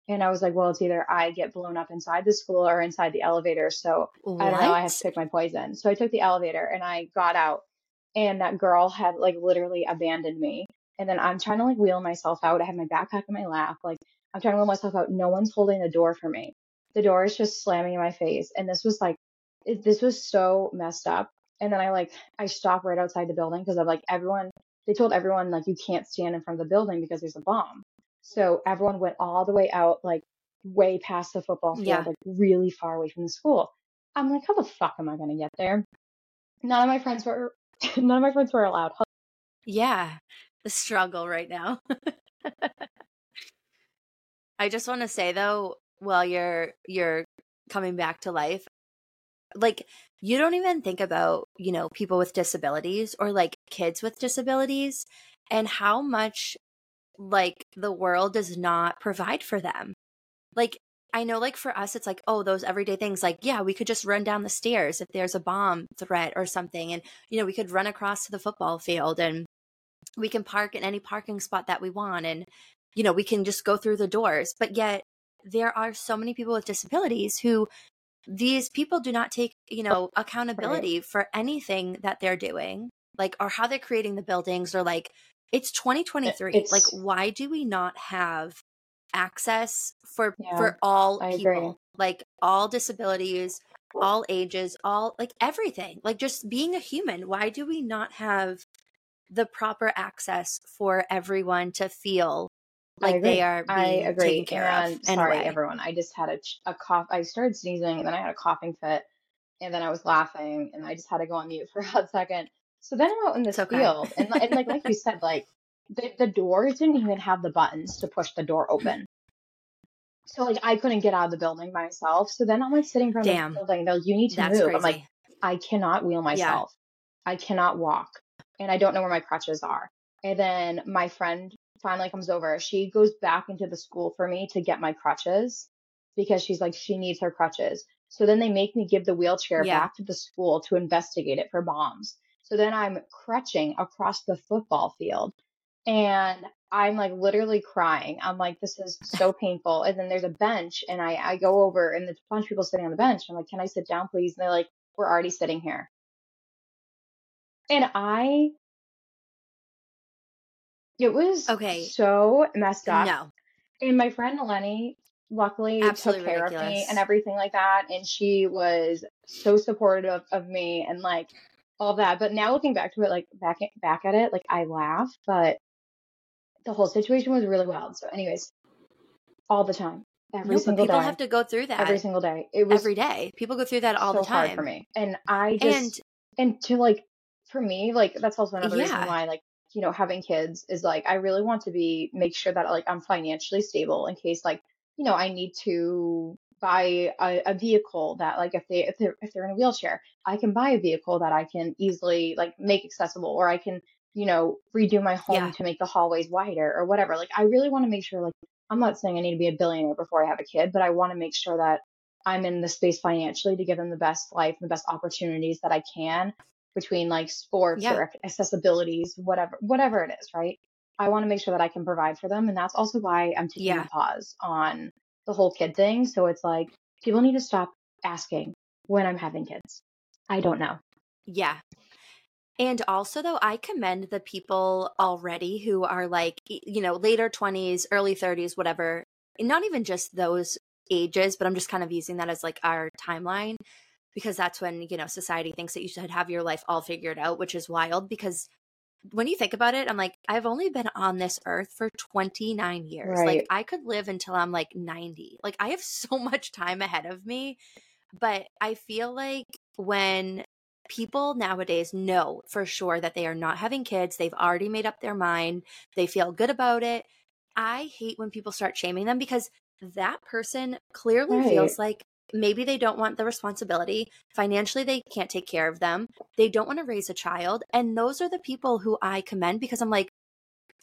And I was like, well, it's either I get blown up inside the school or inside the elevator. So what? I don't know. I have to pick my poison. So I took the elevator and I got out, and that girl had like literally abandoned me. And then I'm trying to like wheel myself out. I have my backpack in my lap. Like, I'm trying to wheel myself out. No one's holding the door for me. The door is just slamming in my face. And this was like, it, this was so messed up. And then I like, I stopped right outside the building because I'm like, everyone, they told everyone like, you can't stand in front of the building because there's a bomb. So everyone went all the way out, like way past the football field, yeah. like really far away from the school. I'm like, how the fuck am I going to get there? None of my friends were, none of my friends were allowed. Yeah. The struggle right now. I just want to say though, while you're, you're coming back to life, like you don't even think about, you know, people with disabilities or like kids with disabilities and how much like the world does not provide for them. Like, I know like for us, it's like, oh, those everyday things like, yeah, we could just run down the stairs if there's a bomb threat or something. And, you know, we could run across to the football field and we can park in any parking spot that we want. And, you know, we can just go through the doors. But yet there are so many people with disabilities who these people do not take, you know, accountability right. for anything that they're doing, like, or how they're creating the buildings or like, it's twenty twenty-three. It's, like, why do we not have access for yeah, for all I people? Agree. Like, all disabilities, all ages, all, like, everything. Like, just being a human. Why do we not have the proper access for everyone to feel like they are being I agree. taken care and, of? Sorry, anyway. everyone. I just had a, a cough. I started sneezing, and then I had a coughing fit, and then I was laughing, and I just had to go on mute for a hot second. So then I'm out in this okay. field, and, and like like you said, like the, the doors didn't even have the buttons to push the door open. So like I couldn't get out of the building myself. So then I'm like sitting from the building, they're like, you need to That's move. Crazy. I'm like, I cannot wheel myself. Yeah. I cannot walk, and I don't know where my crutches are. And then my friend finally comes over. She goes back into the school for me to get my crutches because she's like, she needs her crutches. So then they make me give the wheelchair yeah. back to the school to investigate it for bombs. So then I'm crutching across the football field and I'm like literally crying. I'm like, this is so painful. And then there's a bench and I, I go over and there's a bunch of people sitting on the bench. I'm like, can I sit down, please? And they're like, we're already sitting here. And I, it was okay. so messed up. No. And my friend Lenny luckily Absolutely took care ridiculous. of me and everything like that. And she was so supportive of me and like, all that. But now looking back to it, like back back at it, like I laugh, but the whole situation was really wild. So anyways, all the time, every no, single people day, people have to go through that every single day. It was every day. People go through that all so the time hard for me. And I just, and, and to like, for me, like that's also another yeah. reason why, like, you know, having kids is like, I really want to be, make sure that like I'm financially stable in case like, you know, I need to buy a, a vehicle that like if they if they're, if they're in a wheelchair, I can buy a vehicle that I can easily like make accessible, or I can, you know, redo my home yeah. to make the hallways wider or whatever. Like I really want to make sure, like I'm not saying I need to be a billionaire before I have a kid, but I want to make sure that I'm in the space financially to give them the best life and the best opportunities that I can between like sports yeah. or accessibilities, whatever whatever it is, right? I want to make sure that I can provide for them, and that's also why I'm taking yeah. a pause on the whole kid thing. So it's like, people need to stop asking when I'm having kids. I don't know. Yeah. And also though, I commend the people already who are like, you know, later twenties, early thirties, whatever, and not even just those ages, but I'm just kind of using that as like our timeline because that's when, you know, society thinks that you should have your life all figured out, which is wild because when you think about it, I'm like, I've only been on this earth for twenty-nine years. Right. Like I could live until I'm like ninety. Like I have so much time ahead of me, but I feel like when people nowadays know for sure that they are not having kids. They've already made up their mind. They feel good about it. I hate when people start shaming them, because that person clearly right. feels like maybe they don't want the responsibility. Financially, they can't take care of them. They don't want to raise a child. And those are the people who I commend, because I'm like,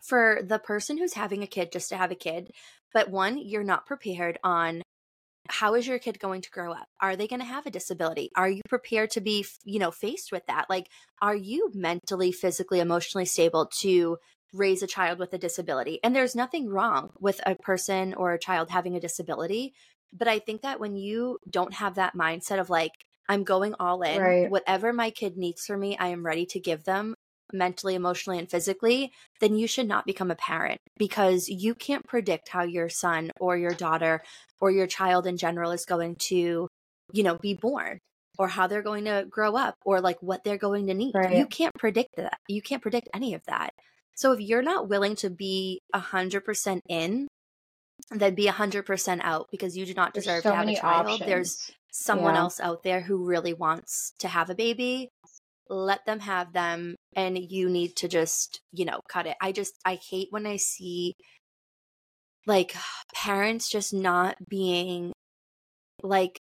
for the person who's having a kid just to have a kid, but one, you're not prepared on how is your kid going to grow up? Are they going to have a disability? Are you prepared to be, you know, faced with that? Like, are you mentally, physically, emotionally stable to raise a child with a disability? And there's nothing wrong with a person or a child having a disability. But I think that when you don't have that mindset of like, I'm going all in, right. whatever my kid needs from me, I am ready to give them mentally, emotionally, and physically, then you should not become a parent, because you can't predict how your son or your daughter or your child in general is going to, you know, be born, or how they're going to grow up, or like what they're going to need. Right. You can't predict that. You can't predict any of that. So if you're not willing to be one hundred percent in, then be one hundred percent out, because you do not deserve so to have a child. Options. There's someone yeah. else out there who really wants to have a baby. Let them have them, and you need to just, you know, cut it. I just, I hate when I see like parents just not being like,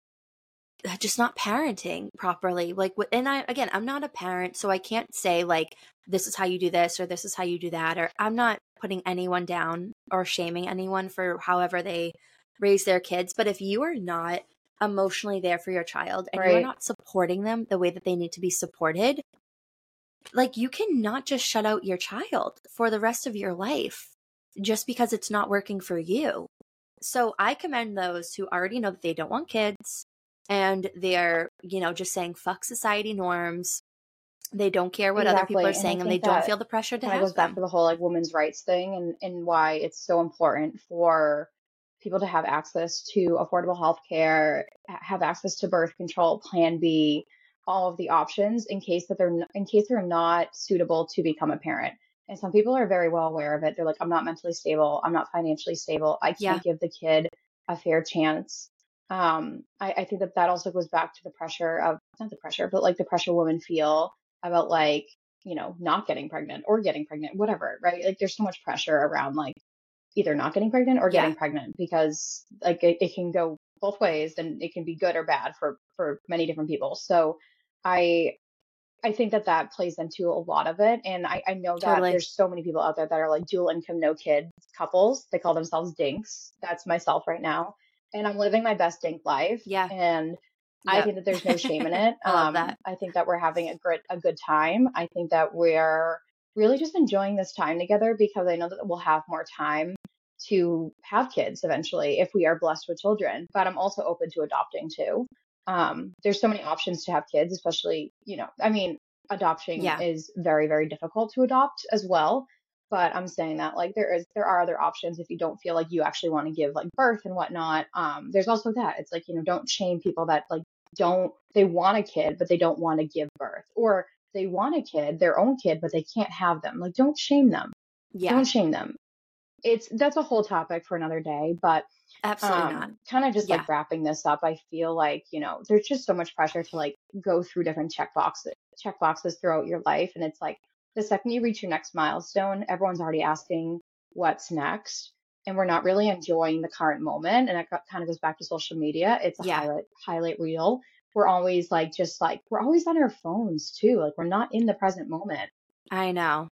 just not parenting properly. Like, and I, again, I'm not a parent, so I can't say like, this is how you do this, or this is how you do that, or I'm not putting anyone down or shaming anyone for however they raise their kids. But if you are not emotionally there for your child, and right. you're not supporting them the way that they need to be supported, like, you cannot just shut out your child for the rest of your life just because it's not working for you. So I commend those who already know that they don't want kids, and they're, you know, just saying fuck society norms. They don't care what exactly. other people are and saying, and they don't feel the pressure to have goes them. Back to the whole like women's rights thing, and, and why it's so important for people to have access to affordable health care, have access to birth control, Plan B, all of the options in case that they're in case they're not suitable to become a parent. And some people are very well aware of it. They're like, I'm not mentally stable. I'm not financially stable. I can't yeah. give the kid a fair chance. Um, I, I think that that also goes back to the pressure of, not the pressure, but like the pressure women feel about like, you know, not getting pregnant or getting pregnant, whatever, right? Like there's so much pressure around like, either not getting pregnant or getting yeah. pregnant, because like it, it can go both ways, and it can be good or bad for, for many different people. So I, I think that that plays into a lot of it. And I, I know that totally. There's so many people out there that are like dual income, no kid couples. They call themselves dinks. That's myself right now. And I'm living my best dink life. Yeah. And yep. I think that there's no shame in it. I, um, that. I think that we're having a great, a good time. I think that we're really just enjoying this time together, because I know that we'll have more time to have kids eventually if we are blessed with children. But I'm also open to adopting too. Um, there's so many options to have kids, especially, you know, I mean, adoption yeah. is very, very difficult to adopt as well. But I'm saying that like there is, there are other options if you don't feel like you actually want to give like birth and whatnot. Um, there's also that it's like, you know, don't shame people that like don't, they want a kid, but they don't want to give birth, or they want a kid, their own kid, but they can't have them. Like, don't shame them. Yeah. Don't shame them. It's that's a whole topic for another day, but absolutely um, not. Kind of just yeah. like wrapping this up, I feel like, you know, there's just so much pressure to like go through different check boxes, check boxes throughout your life. And it's like the second you reach your next milestone, everyone's already asking what's next. And we're not really enjoying the current moment. And it kind of goes back to social media. It's a yeah. highlight, highlight reel. We're always like, just like, we're always on our phones too. Like, we're not in the present moment. I know.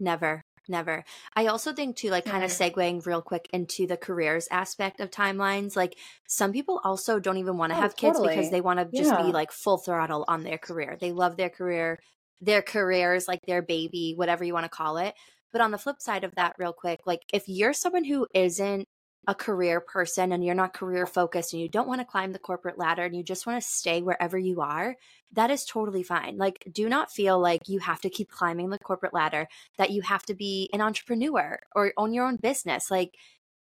Never. Never. I also think too, like, kind of segueing real quick into the careers aspect of timelines. Like, some people also don't even want to oh, have kids totally. Because they want to just yeah. be like full throttle on their career. They love their career. Their career is like their baby, whatever you want to call it. But on the flip side of that, real quick, like, if you're someone who isn't a career person and you're not career focused and you don't want to climb the corporate ladder and you just want to stay wherever you are, that is totally fine. Like, do not feel like you have to keep climbing the corporate ladder, that you have to be an entrepreneur or own your own business. Like,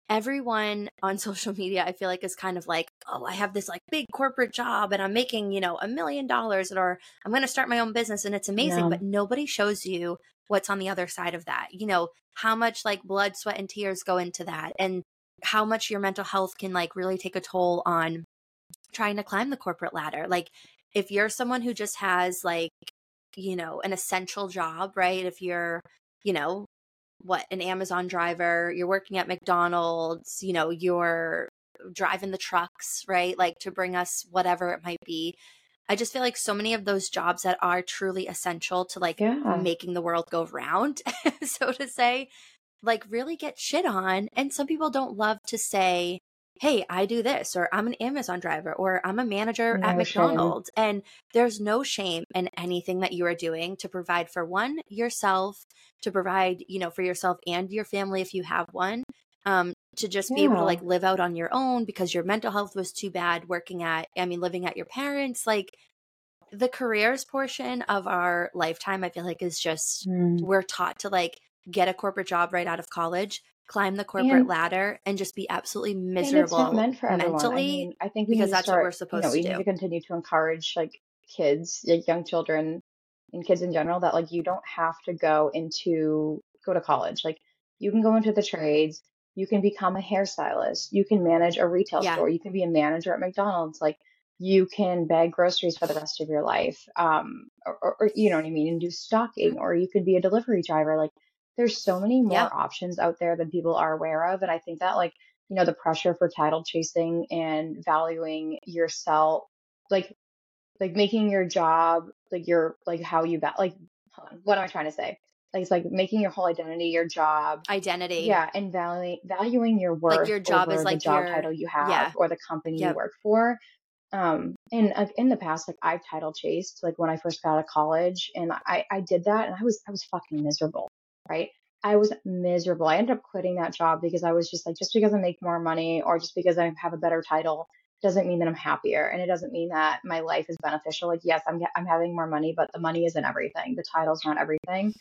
everyone on social media, I feel like, is kind of like, oh, I have this like big corporate job and I'm making, you know, a million dollars, or I'm going to start my own business and it's amazing. Yeah. But nobody shows you what's on the other side of that. You know, how much like blood, sweat, and tears go into that, and how much your mental health can like really take a toll on trying to climb the corporate ladder. Like, if you're someone who just has like, you know, an essential job, right? If you're, you know, what, an Amazon driver, you're working at McDonald's, you know, you're driving the trucks, right? Like to bring us whatever it might be. I just feel like so many of those jobs that are truly essential to like yeah. making the world go round, so to say, like really get shit on. And some people don't love to say, hey, I do this, or I'm an Amazon driver, or I'm a manager no at McDonald's. Shame. And there's no shame in anything that you are doing to provide for one, yourself, to provide, you know, for yourself and your family if you have one, um, to just yeah. be able to like live out on your own because your mental health was too bad working at, I mean, living at your parents. Like the careers portion of our lifetime, I feel like is just, mm. we're taught to like get a corporate job right out of college, climb the corporate and, ladder, and just be absolutely miserable and it's not meant for everyone. mentally. I, mean, I think because that's start, what we're supposed you know, to we do. We need to continue to encourage like kids, like young children, and kids in general that like you don't have to go into go to college. Like you can go into the trades, you can become a hairstylist, you can manage a retail yeah. store, you can be a manager at McDonald's. Like you can bag groceries for the rest of your life, um, or, or, or you know what I mean, and do stocking, or you could be a delivery driver, like. There's so many more yeah. options out there than people are aware of. And I think that like, you know, the pressure for title chasing and valuing yourself, like, like making your job, like your, like how you, va- like, hold on, what am I trying to say? Like, it's like making your whole identity, your job identity. Yeah. And valuing, valuing your work, like your job over is like the job your, title you have yeah. or the company yep. you work for. Um, and I've, in the past, like I've title chased, like when I first got out of college and I, I did that and I was, I was fucking miserable. Right. I was miserable. I ended up quitting that job because I was just like, just because I make more money or just because I have a better title doesn't mean that I'm happier. And it doesn't mean that my life is beneficial. Like, yes, I'm I'm having more money, but the money isn't everything. The title's not everything.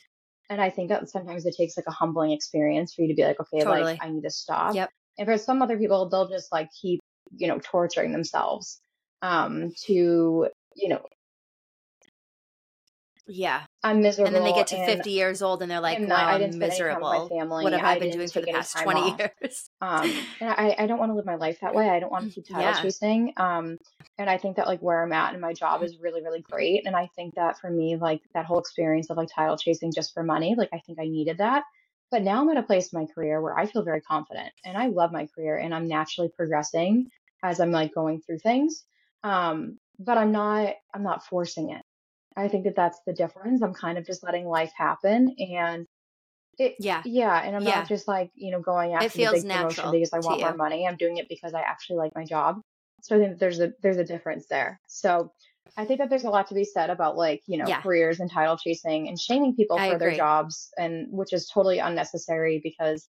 And I think that sometimes it takes like a humbling experience for you to be like, okay, totally. like I need to stop. Yep. And for some other people, they'll just like keep, you know, torturing themselves um, to, you know, yeah, I'm miserable. And then they get to fifty years old and they're like, wow, I'm miserable. What have I been doing for the past twenty years? um, and I, I don't want to live my life that way. I don't want to keep title yeah. chasing. Um, and I think that like where I'm at in my job is really, really great. And I think that for me, like that whole experience of like title chasing just for money, like I think I needed that. But now I'm at a place in my career where I feel very confident and I love my career and I'm naturally progressing as I'm like going through things. Um, but I'm not, I'm not forcing it. I think that that's the difference. I'm kind of just letting life happen, and it, yeah, yeah. And I'm yeah. not just like you know going after it feels the big promotion because I want you. more money. I'm doing it because I actually like my job. So I think there's a there's a difference there. So I think that there's a lot to be said about like you know yeah. careers and title chasing and shaming people I for agree. their jobs, and which is totally unnecessary because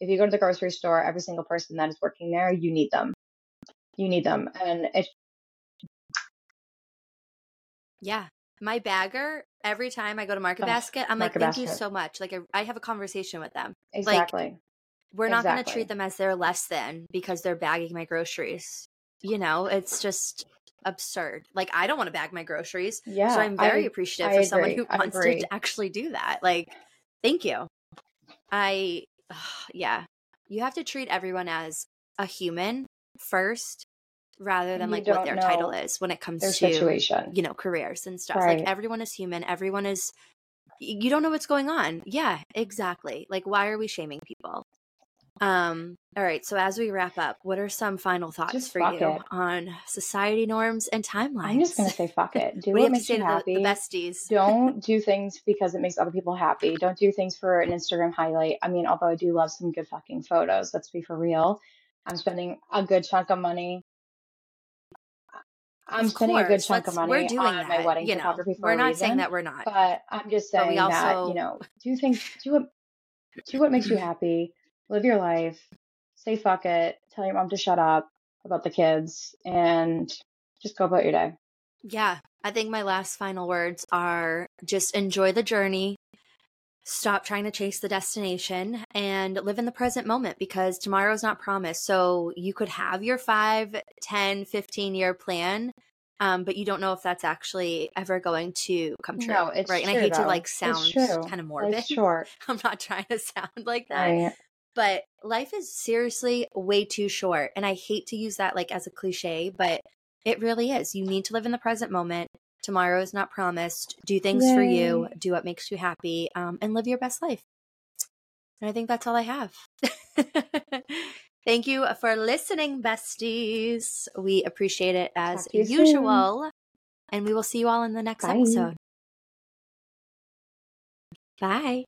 if you go to the grocery store, every single person that is working there, you need them. You need them, and it. Yeah. My bagger, every time I go to Market Basket, I'm Market like, thank Basket. you so much. Like, I, I have a conversation with them. Exactly. Like, we're not exactly. going to treat them as they're less than because they're bagging my groceries. You know, it's just absurd. Like, I don't want to bag my groceries. Yeah. So I'm very I, appreciative I for agree. someone who I wants agree. to actually do that. Like, thank you. I, ugh, yeah. You have to treat everyone as a human first, rather than you like what their title is when it comes to situation. you know careers and stuff. Right. Like everyone is human. Everyone is. You don't know what's going on. Yeah, exactly. Like why are we shaming people? Um. All right. So as we wrap up, what are some final thoughts just for you it. on society norms and timelines? I'm just gonna say fuck it. Do what makes you happy. The, the besties. Don't do things because it makes other people happy. Don't do things for an Instagram highlight. I mean, although I do love some good fucking photos. Let's be for real. I'm spending a good chunk of money. I'm of spending course. a good chunk Let's, of money on that. my wedding you photography know, for we're a not reason, saying that we're not. But I'm just saying also... that, you know, do things, do what, do what makes you happy, live your life, say fuck it, tell your mom to shut up about the kids, and just go about your day. Yeah. I think my last final words are just enjoy the journey, stop trying to chase the destination, and live in the present moment because tomorrow's not promised. So you could have your five, ten, fifteen year plan, um, but you don't know if that's actually ever going to come true. No, it's right. True, and I hate though. to like sound kind of morbid. Short. I'm not trying to sound like that. Right. But life is seriously way too short. And I hate to use that like as a cliche, but It really is. You need to live in the present moment. Tomorrow is not promised. Do things Yay. for you. Do what makes you happy, um, and live your best life. And I think that's all I have. Thank you for listening, besties. We appreciate it as usual. Soon. And we will see you all in the next Bye. episode. Bye.